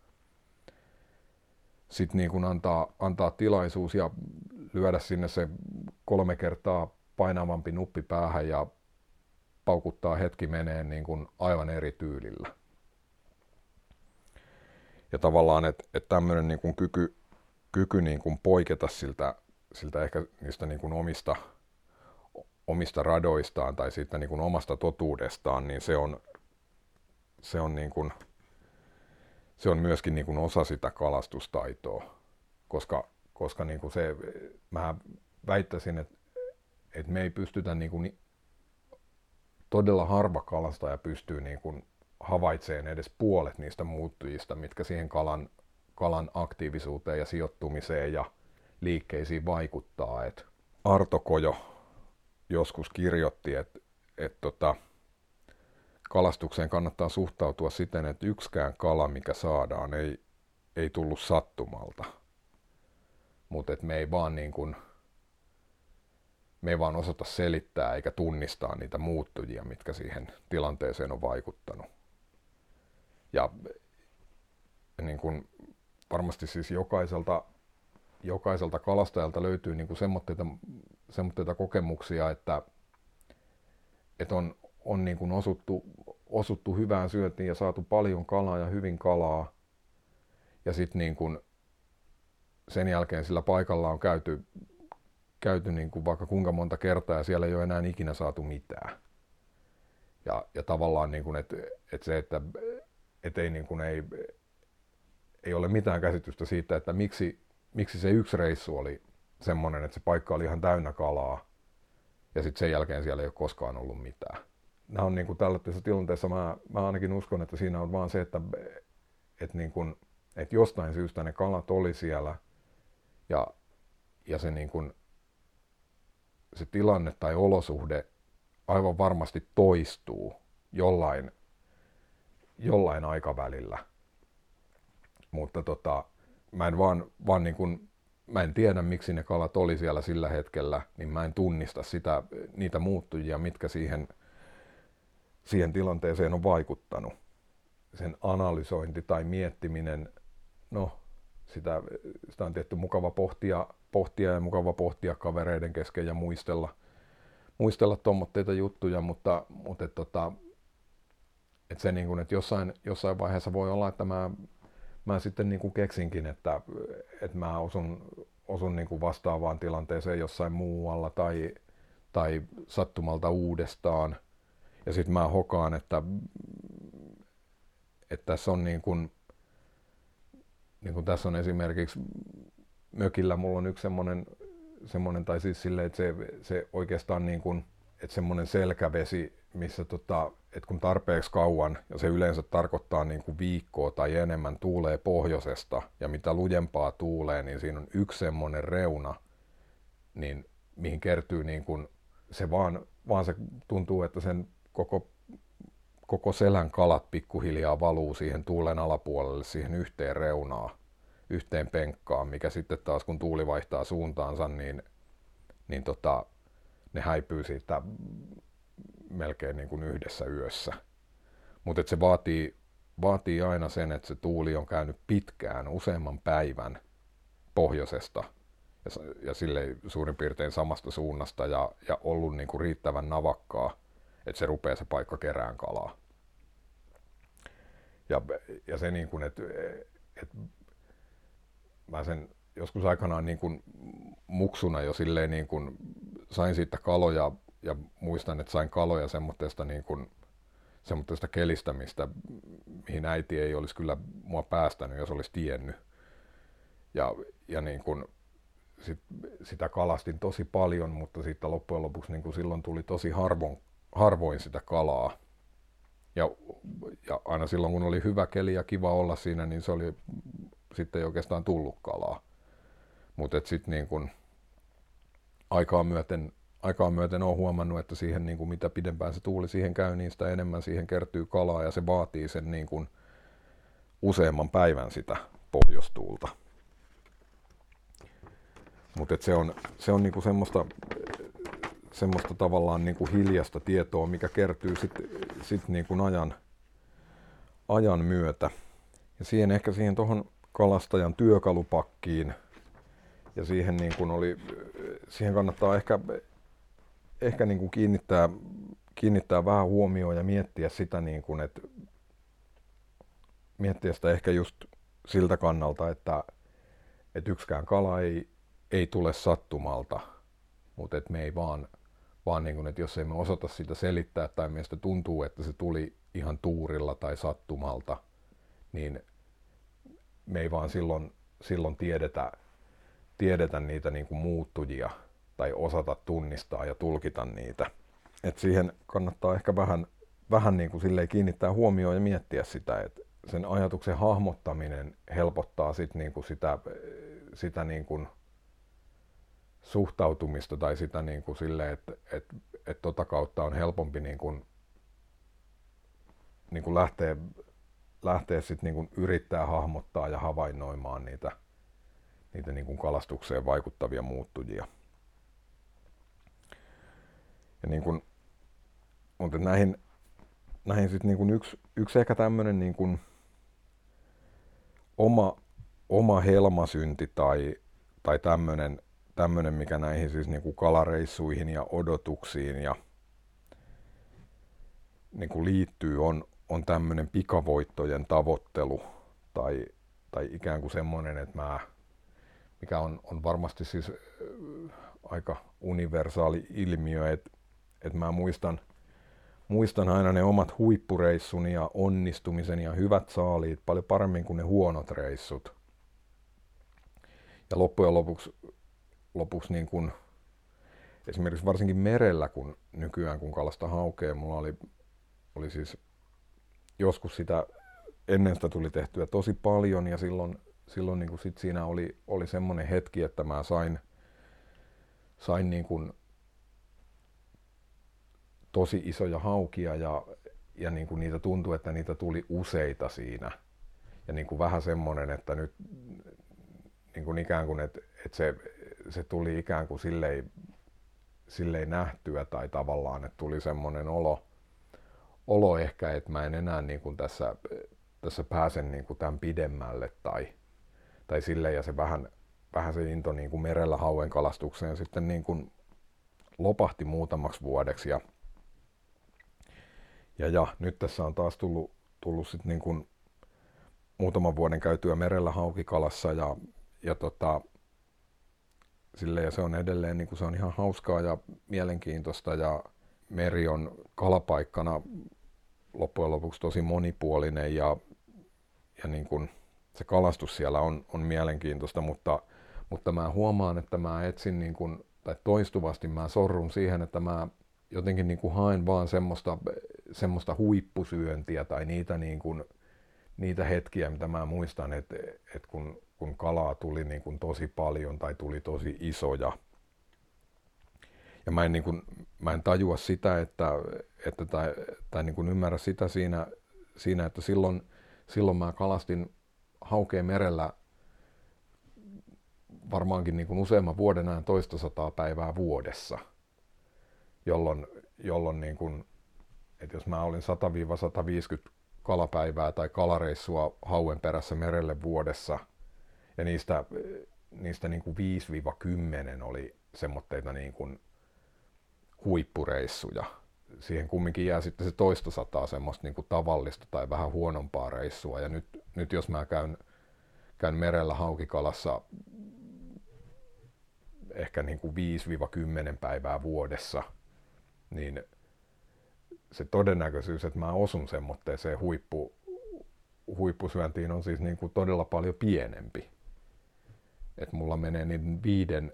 sit niin kuin antaa, antaa tilaisuus ja lyödä sinne se kolme kertaa painavampi nuppi päähän ja paukuttaa hetki meneen niin kuin aivan eri tyylillä. Ja tavallaan, että et tämmöinen niin kuin kyky, kyky niin kuin poiketa siltä, siltä ehkä niistä niin kuin omista, omista radoistaan tai siitä niin kuin omasta totuudestaan, niin se on, se on, niin kuin, se on myöskin niin kuin osa sitä kalastustaitoa, koska, koska niin kuin se, mä väittäisin, että et me ei pystytä, niin kuin, todella harva kalastaja pystyy niin kuin havaitsemaan edes puolet niistä muuttujista, mitkä siihen kalan, kalan aktiivisuuteen ja sijoittumiseen ja liikkeisiin vaikuttaa. Et Arto Kojo joskus kirjoitti, että et tota, kalastukseen kannattaa suhtautua siten, että yksikään kala, mikä saadaan, ei, ei tullut sattumalta, mutta me ei vaan niin kuin Me ei vaan osata selittää eikä tunnistaa niitä muuttujia, mitkä siihen tilanteeseen on vaikuttanut. Ja niin kuin varmasti siis jokaiselta, jokaiselta kalastajalta löytyy niin kuin semmoitteita, semmoitteita kokemuksia, että, että on, on niin kuin osuttu, osuttu hyvään syöntiin ja saatu paljon kalaa ja hyvin kalaa. Ja sitten niin kuin sen jälkeen sillä paikalla on käyty käyty niin kuin vaikka kuinka monta kertaa ja siellä ei ole enää ikinä saatu mitään. Ja, ja tavallaan niin kuin, et, et se, että et ei, niin kuin, ei, ei ole mitään käsitystä siitä, että miksi, miksi se yksi reissu oli semmoinen, että se paikka oli ihan täynnä kalaa ja sitten sen jälkeen siellä ei ole koskaan ollut mitään. Nämä on niin kuin tällaisessa tilanteessa, mä, mä ainakin uskon, että siinä on vaan se, että et niin kuin, et jostain syystä ne kalat oli siellä ja, ja se niin kuin se tilanne tai olosuhde aivan varmasti toistuu jollain, jollain aikavälillä. Mutta tota, mä en vaan, vaan niin kun, mä en tiedä, miksi ne kalat oli siellä sillä hetkellä, niin mä en tunnista sitä, niitä muuttujia, mitkä siihen, siihen tilanteeseen on vaikuttanut. Sen analysointi tai miettiminen, no sitä, sitä on tietty mukava pohtia, pohtia ja mukava pohtia kavereiden kesken ja muistella, muistella tuommoitteita juttuja, mutta, mutta et tota, et se niin kuin, että jossain, jossain vaiheessa voi olla, että mä, mä sitten niin kuin keksinkin, että, että mä osun, osun niin kuin vastaavaan tilanteeseen jossain muualla tai, tai sattumalta uudestaan. Ja sitten mä hokaan, että, että tässä on niin kuin, niin kuin tässä on esimerkiksi mökillä mulla on yksi semmoinen, semmoinen tai siis silleen, että se, se oikeastaan niin kuin, että semmoinen selkävesi, missä tota, että kun tarpeeksi kauan, ja se yleensä tarkoittaa niin kuin viikkoa tai enemmän, tuulee pohjoisesta, ja mitä lujempaa tuulee, niin siinä on yksi semmoinen reuna, niin mihin kertyy niin kuin, se vaan, vaan se tuntuu, että sen koko, koko selän kalat pikkuhiljaa valuu siihen tuulen alapuolelle, siihen yhteen reunaan. Yhteen penkkaan, mikä sitten taas kun tuuli vaihtaa suuntaansa, niin, niin tota, ne häipyy siitä melkein niin kuin yhdessä yössä. Mutta se vaatii, vaatii aina sen, että se tuuli on käynyt pitkään, useamman päivän pohjoisesta ja, ja sille suurin piirtein samasta suunnasta ja, ja ollut niinku riittävän navakkaa, että se rupeaa se paikka kerään kalaa. Ja, ja se niin kuin, että et, mä sen joskus aikanaan niin kuin muksuna jo silleen niin kuin sain siitä kaloja ja muistan, että sain kaloja semmoisesta niin kuin semmoisesta kelistä, mistä, mihin äiti ei olisi kyllä mua päästänyt, jos olisi tiennyt. Ja, ja niin kuin sit, sitä kalastin tosi paljon, mutta siitä loppujen lopuksi niin kuin silloin tuli tosi harvoin, harvoin sitä kalaa. Ja, ja aina silloin, kun oli hyvä keli ja kiva olla siinä, niin se oli sitten oikeastaan tullut kalaa. Mutta sitten niin aikaa myöten, aikaa myöten olen huomannut, että siihen, niin kun mitä pidempään se tuuli siihen käy, niin sitä enemmän siihen kertyy kalaa ja se vaatii sen niin kun useamman päivän sitä pohjoistuulta. Mutta se on, se on niin semmoista... semmoista tavallaan niin kuin hiljaista tietoa, mikä kertyy sitten sit niin kuin ajan, ajan myötä. Ja siihen ehkä siihen tuohon kalastajan työkalupakkiin ja siihen, niin kuin oli, siihen kannattaa ehkä, ehkä niin kuin kiinnittää, kiinnittää vähän huomioon ja miettiä sitä, niin kuin, että miettiä sitä ehkä just siltä kannalta, että, että yksikään kala ei, ei tule sattumalta, mutta että me ei vaan vaan niin kuin, että jos ei me osata sitä selittää tai meistä tuntuu, että se tuli ihan tuurilla tai sattumalta, niin me ei vaan silloin, silloin tiedetä, tiedetä niitä niin kuin muuttujia tai osata tunnistaa ja tulkita niitä. Et siihen kannattaa ehkä vähän, vähän niin kuin silleen kiinnittää huomioon ja miettiä sitä, että sen ajatuksen hahmottaminen helpottaa sit niin kuin sitä, sitä niin kuin suhtautumista tai sitä niin kuin sille, että että että tota kautta on helpompi niin kuin niin kuin lähtee lähtee sit niin kuin yrittää hahmottaa ja havainnoimaan niitä niitä niin kuin kalastukseen vaikuttavia muuttujia. Ja niin kuin mutta näihin näihin sit niin kuin yksi yksi ehkä tämmönen niin kuin oma oma helmasynti tai tai tämmönen Tämmöinen, mikä näihin siis niin kuin kalareissuihin ja odotuksiin ja niin kuin liittyy, on, on tämmöinen pikavoittojen tavoittelu tai, tai ikään kuin semmoinen, että mä, mikä on, on varmasti siis aika universaali ilmiö, että, että mä muistan, muistan aina ne omat huippureissuni ja onnistumisen ja hyvät saaliit paljon paremmin kuin ne huonot reissut. Ja loppujen lopuksi Lopuksi niin kun, esimerkiksi varsinkin merellä, kun nykyään kun kalasta haukea, mulla oli, oli siis joskus sitä, ennen sitä tuli tehtyä tosi paljon ja silloin, silloin niin kun sit siinä oli, oli semmoinen hetki, että mä sain, sain niin kun tosi isoja haukia ja, ja niin kun niitä tuntui, että niitä tuli useita siinä. Ja niin kun vähän semmoinen, että nyt niin kun ikään kuin, että, että se se tuli ikään kuin silleen, silleen nähtyä tai tavallaan, että tuli semmoinen olo, olo ehkä, että mä en enää niin kuin tässä, tässä pääse niin kuin tämän pidemmälle tai, tai silleen, ja se vähän, vähän se into niin kuin merellä hauen kalastukseen sitten niin kuin lopahti muutamaksi vuodeksi. Ja, ja, ja nyt tässä on taas tullut, tullut sitten niin kuin muutaman vuoden käytyä merellä haukikalassa ja, ja tota, Sille, ja se on edelleen niin kuin se on ihan hauskaa ja mielenkiintoista ja meri on kalapaikkana loppujen lopuksi tosi monipuolinen ja, ja niin kuin se kalastus siellä on, on mielenkiintoista, mutta, mutta mä huomaan, että mä etsin niin kuin, tai toistuvasti mä sorrun siihen, että mä jotenkin niin kuin haen vaan semmoista, semmoista huippusyöntiä tai niitä, niin kuin, niitä hetkiä, mitä mä muistan, että, että kun kun kalaa tuli niin kuin tosi paljon tai tuli tosi isoja. Ja mä en, niin kuin, mä en tajua sitä, että, että, tai, tai niin kuin ymmärrä sitä siinä, siinä että silloin, silloin mä kalastin haukea merellä varmaankin niin kuin useamman vuoden ajan toista sataa päivää vuodessa, jolloin, jolloin niin kuin että jos mä olin sata viisikymmentä kalapäivää tai kalareissua hauen perässä merelle vuodessa, ja niistä, niistä niin kuin viisi kymmenen oli semmoitteita niin kuin huippureissuja. Siihen kumminkin jää sitten se toista sataa semmoista niin kuin tavallista tai vähän huonompaa reissua. Ja nyt, nyt jos mä käyn, käyn merellä haukikalassa ehkä niin kuin viisi kymmenen päivää vuodessa, niin se todennäköisyys, että mä osun semmoitteeseen huippu, huippusyöntiin on siis niin kuin todella paljon pienempi. Että mulla menee niin viiden,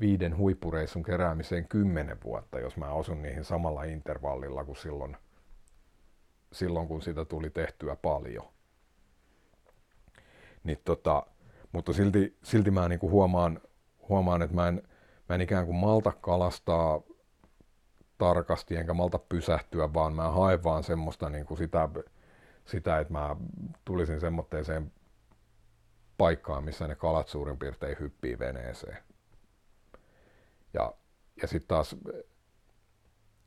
viiden huippureissun keräämiseen kymmenen vuotta, jos mä osun niihin samalla intervallilla kuin silloin, silloin kun sitä tuli tehtyä paljon. Niin tota, mutta silti, silti mä niinku huomaan, huomaan, että mä en, mä en ikään kuin malta kalastaa tarkasti, enkä malta pysähtyä, vaan mä haen vaan semmoista niinku sitä, sitä, että mä tulisin semmoitteeseen paikkaan, missä ne kalat suurin piirtein hyppii veneeseen. Ja, ja sitten taas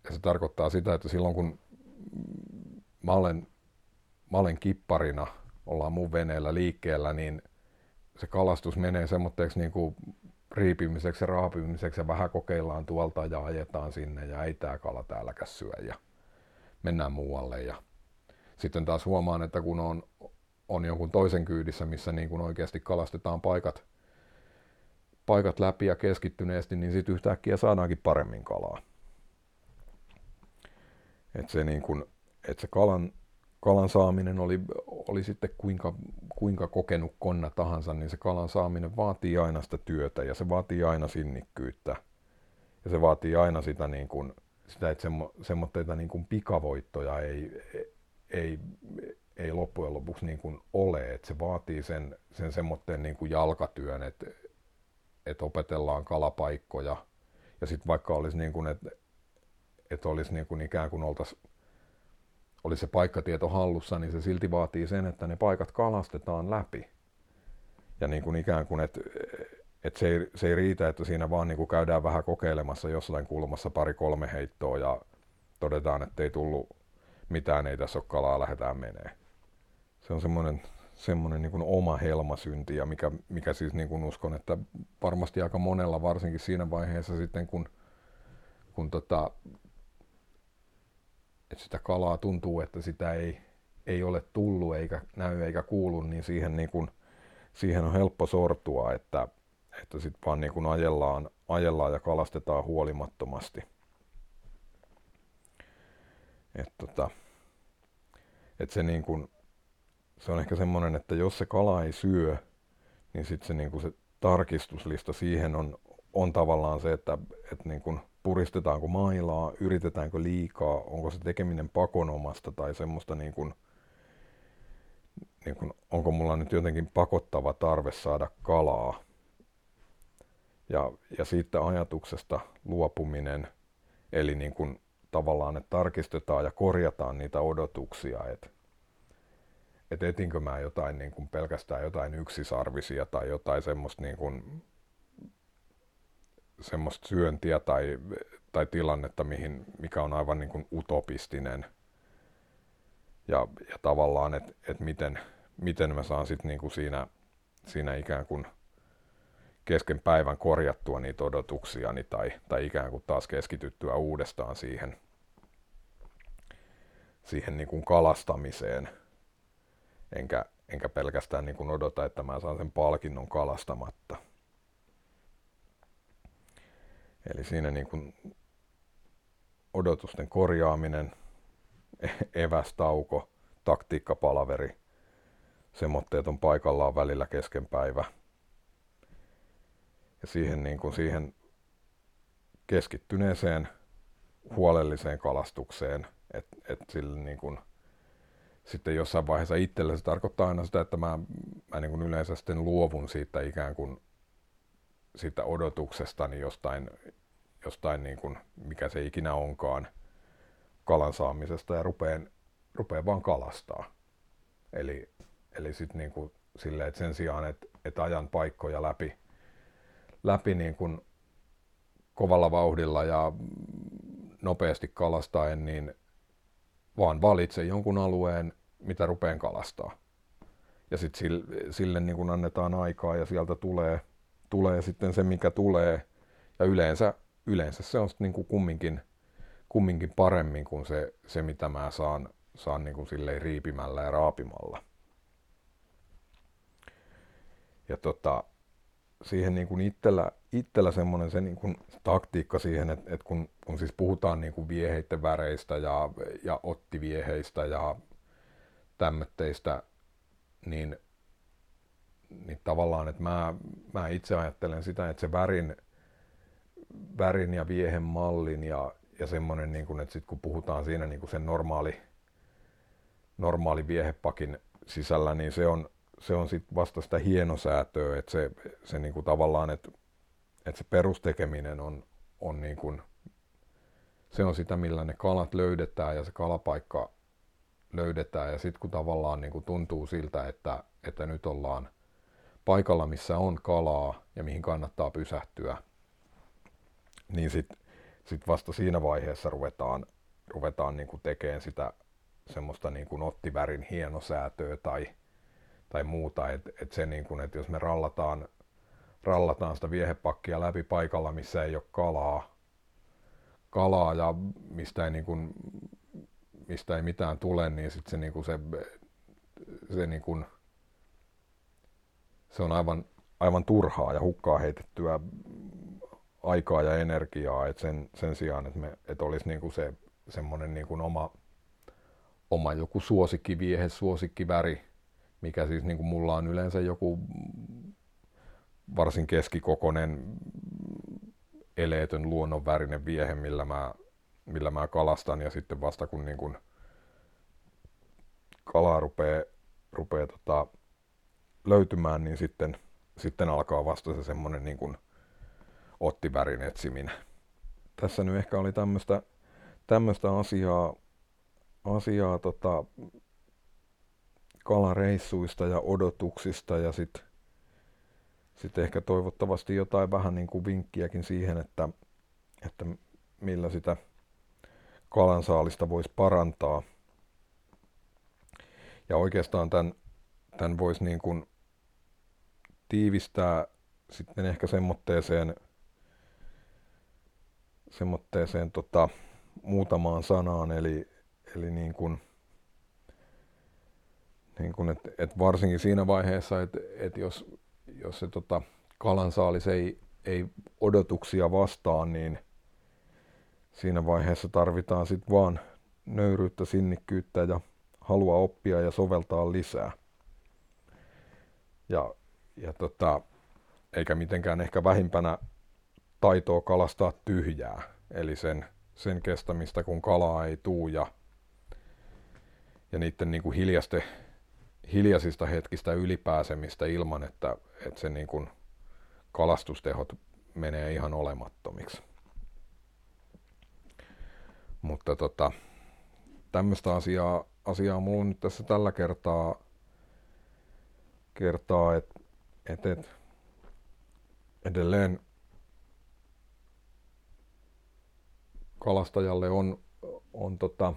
ja se tarkoittaa sitä, että silloin kun mä olen, mä olen kipparina, ollaan mun veneellä liikkeellä, niin se kalastus menee semmoitteeksi niinku riipimiseksi ja raapimiseksi ja vähän kokeillaan tuolta ja ajetaan sinne ja ei tää kala täälläkään syö ja mennään muualle. Ja sitten taas huomaan, että kun on, on jonkun toisen kyydissä, missä niin kun oikeasti kalastetaan paikat, paikat läpi ja keskittyneesti, niin sitten yhtäkkiä saadaankin paremmin kalaa. Et se, niin kun, et se kalan, kalan saaminen oli, oli sitten kuinka, kuinka kokenut konna tahansa, niin se kalan saaminen vaatii aina sitä työtä ja se vaatii aina sinnikkyyttä. Ja se vaatii aina sitä, niin kun, sitä että semmo, semmoitteita niin kun pikavoittoja ei, ei, ei loppujen lopuksi niin kun ole. Et se vaatii sen, sen semmoitteen niin kun jalkatyön, että et opetellaan kalapaikkoja ja sitten vaikka olisi niin kuin, että et olisi niin kuin ikään kuin oltaisi, olisi se paikkatieto hallussa, niin se silti vaatii sen, että ne paikat kalastetaan läpi. Ja niin kuin ikään kuin, että et se, ei, se ei riitä, että siinä vaan niin kuin käydään vähän kokeilemassa jossain kulmassa pari kolme heittoa ja todetaan, että ei tullut mitään, ei tässä ole kalaa, lähdetään menee. Se on semmoinen... semmoinen niin kuin oma helmasynti, ja mikä, mikä siis niin kuin uskon, että varmasti aika monella, varsinkin siinä vaiheessa sitten, kun, kun tota, että sitä kalaa tuntuu, että sitä ei, ei ole tullut, eikä näy, eikä kuulu, niin siihen, niin kuin, siihen on helppo sortua, että, että sitten vaan niin kuin ajellaan, ajellaan ja kalastetaan huolimattomasti. Että tota, et se niin kuin se on ehkä semmoinen, että jos se kala ei syö, niin sitten se, niinku se tarkistuslista siihen on, on tavallaan se, että et niinku puristetaanko mailaa, yritetäänkö liikaa, onko se tekeminen pakonomasta tai semmoista, niinku, niinku, onko mulla nyt jotenkin pakottava tarve saada kalaa. Ja, ja siitä ajatuksesta luopuminen, eli niinku tavallaan, että tarkistetaan ja korjataan niitä odotuksia, et, että etinkö mä jotain, niin kuin pelkästään jotain yksisarvisia tai jotain semmoista, niin kuin, semmoista syöntiä tai, tai tilannetta, mihin, mikä on aivan niin kuin utopistinen. Ja, ja tavallaan, että et miten, miten mä saan sit niin kuin siinä, siinä ikään kuin kesken päivän korjattua niitä odotuksiani tai, tai ikään kuin taas keskityttyä uudestaan siihen, siihen niin kuin kalastamiseen. Enkä, enkä pelkästään niin kuin odota, että mä saan sen palkinnon kalastamatta. Eli siinä niin kuin odotusten korjaaminen, evästauko, taktiikkapalaveri, semmoitteet on paikallaan välillä kesken päivä. Ja siihen, niin kuin siihen keskittyneeseen, huolelliseen kalastukseen, että et sille niin kuin sitten jossain vaiheessa itsellä se tarkoittaa aina sitä, että mä, mä niin kuin yleensä sitten luovun siitä ikään kuin siitä odotuksestani jostain, jostain niin kuin mikä se ikinä onkaan, kalan saamisesta ja rupeen, rupeen vaan kalastaa. Eli, eli sitten niin kuin silleen, että sen sijaan, että, että ajan paikkoja läpi, läpi niin kuin kovalla vauhdilla ja nopeasti kalastaen, niin vaan valitse jonkun alueen, mitä rupean kalastaa. Ja sitten sille, sille niin kun annetaan aikaa ja sieltä tulee, tulee sitten se, mikä tulee. Ja yleensä, yleensä se on sitten niin kun kumminkin, kumminkin paremmin kuin se, se mitä mä saan, saan niin kun silleen riipimällä ja raapimalla. Ja tota, siihen niin kun itsellä, itsellä semmoinen se niin kun taktiikka siihen, että et kun, kun siis puhutaan niin kun vieheiden väreistä ja, ja ottivieheistä ja tämmötteistä, niin, niin tavallaan, että mä, mä itse ajattelen sitä, että se värin, värin ja viehen mallin ja, ja semmoinen, niin kun, että sit kun puhutaan siinä niin kun sen normaali, normaali viehepakin sisällä, niin se on, se on sit vasta sitä hienosäätöä, että se, se niinku tavallaan, että et se perustekeminen on, on niinku, se on sitä, millä ne kalat löydetään ja se kalapaikka löydetään. Ja sitten kun tavallaan niinku tuntuu siltä, että, että nyt ollaan paikalla, missä on kalaa ja mihin kannattaa pysähtyä, niin sitten sit vasta siinä vaiheessa ruvetaan, ruvetaan niinku tekemään sitä semmoista niinku ottivärin hienosäätöä tai tai muuta, että et se niin kuin, että jos me rallataan, rallataan sitä viehepakkia läpi paikalla, missä ei ole kalaa, kalaa ja mistä ei, niin kuin, mistä ei mitään tule, niin sitten se, niin kuin se, se, niin kuin, se on aivan, aivan turhaa ja hukkaa heitettyä aikaa ja energiaa, että sen, sen sijaan, että, me, että olisi niin kuin se semmoinen niin kuin oma, oma joku suosikki viehe, suosikki väri, mikä siis niin kuin mulla on yleensä joku varsin keskikokoinen, eleetön, luonnonvärinen viehe, millä mä, millä mä kalastan. Ja sitten vasta kun niin kuin kalaa rupeaa, rupeaa tota löytymään, niin sitten, sitten alkaa vasta se semmoinen niin kuin ottivärin etsiminen. Tässä nyt ehkä oli tämmöistä, tämmöistä asiaa, asiaa tota, kalareissuista ja odotuksista ja sitten sit ehkä toivottavasti jotain vähän niin kuin vinkkiäkin siihen, että, että millä sitä kalansaalista voisi parantaa. Ja oikeastaan tämän, tämän voisi niin kuin tiivistää sitten ehkä semmoitteeseen, semmoitteeseen tota muutamaan sanaan, eli, eli niin kuin niin kun, et, et varsinkin siinä vaiheessa, että et jos, jos se tota, kalansaalis ei, ei odotuksia vastaan, niin siinä vaiheessa tarvitaan sit vaan nöyryyttä, sinnikkyyttä ja halua oppia ja soveltaa lisää. Ja, ja tota, eikä mitenkään ehkä vähimpänä taitoa kalastaa tyhjää, eli sen, sen kestämistä, kun kalaa ei tuu ja, ja niiden niinku hiljaste hiljaisista hetkistä ylipääsemistä ilman, että, että se niin kuin kalastustehot menee ihan olemattomiksi. Mutta tota, tämmöistä asiaa, asiaa mulla on nyt tässä tällä kertaa, kertaa että et, et, edelleen kalastajalle on, on tota,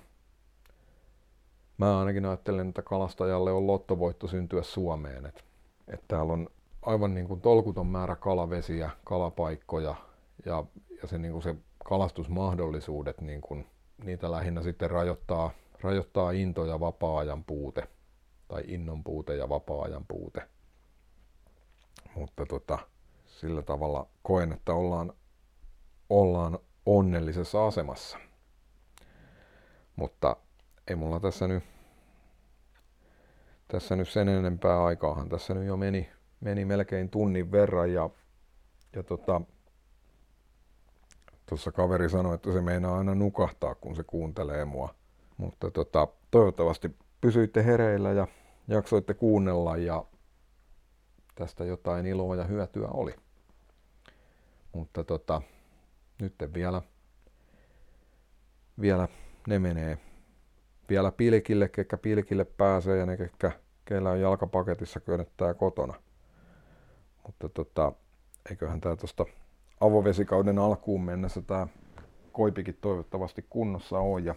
mä ainakin ajattelen, että kalastajalle on lottovoitto syntyä Suomeen. Että et täällä on aivan niin kuin tolkuton määrä kalavesiä, kalapaikkoja ja, ja se, niin kuin se kalastusmahdollisuudet, niin kuin, niitä lähinnä sitten rajoittaa, rajoittaa into ja vapaa-ajan puute. Tai innon puute ja vapaa-ajan puute. Mutta tota, sillä tavalla koen, että ollaan, ollaan onnellisessa asemassa. Mutta ei mulla tässä nyt, tässä nyt sen enempää, aikaahan tässä nyt jo meni, meni melkein tunnin verran ja, ja tota, tuossa kaveri sanoi, että se meinaa aina nukahtaa, kun se kuuntelee mua. Mutta tota, toivottavasti pysyitte hereillä ja jaksoitte kuunnella ja tästä jotain iloa ja hyötyä oli. Mutta tota, nyt vielä, vielä ne menee. Vielä pilkille, ketkä pilkille pääsee ja ne, ketkä, keillä on jalkapaketissa, könnöttää kotona. Mutta tota, eiköhän tää tosta avovesikauden alkuun mennessä tää koipikin toivottavasti kunnossa on ja,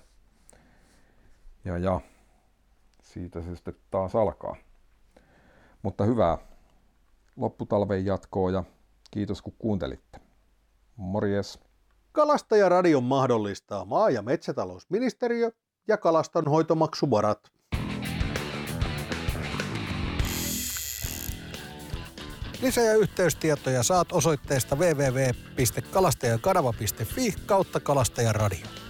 ja, ja siitä se sitten taas alkaa. Mutta hyvää lopputalven jatkoa ja kiitos kun kuuntelitte. Morjes! Kalastajaradion mahdollistaa maa- ja metsätalousministeriö ja kalastonhoitomaksuvarat. Lisä- ja yhteystietoja saat osoitteesta www piste kalastajakanava piste fi kautta kalastajaradio.